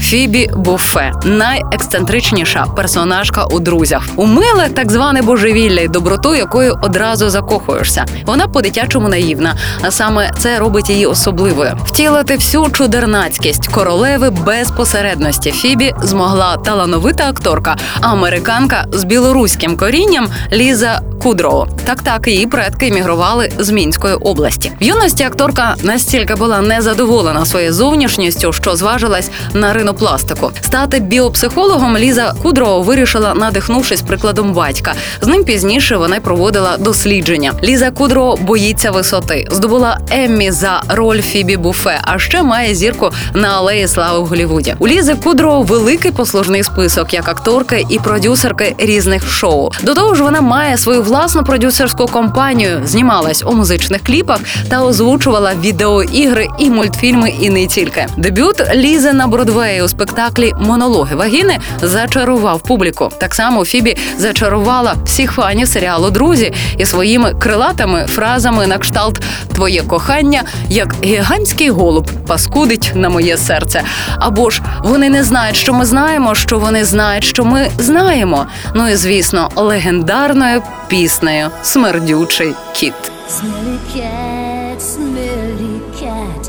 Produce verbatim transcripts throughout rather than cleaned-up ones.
Фібі Буффе – найексцентричніша персонажка у «Друзях». Умила так зване божевілля і доброту, якою одразу закохуєшся. Вона по-дитячому наївна, а саме це робить її особливою. Втілити всю чудернацькість королеви без посередності Фібі змогла талановита акторка, американка з білоруським корінням Ліза Кудроу. Так-так, її предки емігрували з Мінської області. В юності акторка настільки була незадоволена своєю зовнішністю, що зважилась на ринопластику. Стати біопсихологом Ліза Кудроу вирішила, надихнувшись прикладом батька. З ним пізніше вона проводила дослідження. Ліза Кудроу боїться висоти, здобула Еммі за роль Фібі Буффе, а ще має зірку на Алеї слави в Голівуді. У Лізи Кудроу великий послужний список як акторки і продюсерки різних шоу. До того ж, вона має свою власну продюсерську компанію, знімалась у музичних кліпах та озвучувала відеоігри і мультфільми, і не тільки. Дебют Лізи на Бродвеї у спектаклі «Монологи вагіни» зачарував публіку. Так само Фібі зачарувала всіх фанів серіалу «Друзі» і своїми крилатими фразами на кшталт «Твоє кохання, як гігантський голуб, паскудить на моє серце». Або ж «Вони не знають, що ми знаємо, що вони знають, що ми знаємо». Ну і, звісно, легендарною піснею «Смердючий кіт». Smelly cat, smelly cat,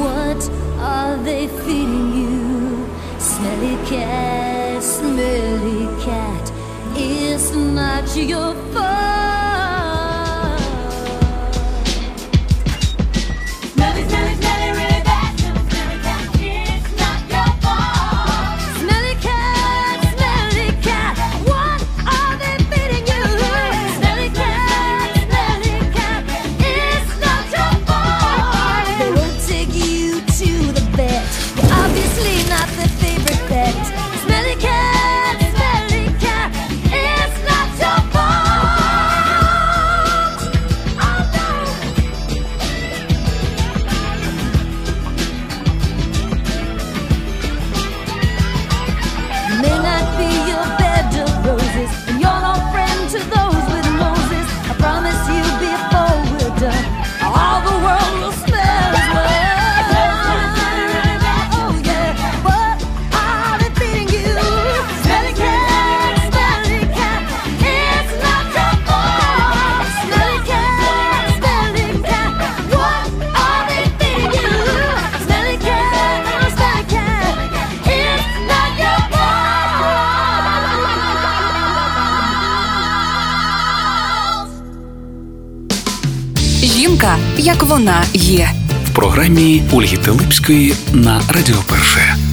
what are they feeding you? Smelly cat, smelly cat, it's not your fault. Smelly, smelly, smelly, really bad, smelly cat, it's not your fault. Smelly cat, smelly cat, what are they feeding you? Smelly cat, smelly cat, it's not your fault. They won't take you to the vet, they're obviously not the favorite pet. Smelly cat, smelly cat, it's not your fault. Oh no. May not be your bed of roses, and you're no friend to those with noses. I promise you before we're done, all the world will smell as well. Oh yeah, what are they feeding you? Smelly cat, smelly cat, it's not your fault. Smelly cat, smelly cat, what are they feeding you? Smelly cat, smelly cat, it's not your fault. Жінка, як вона є. В програмі Ольги Талипської на Радіо Перше.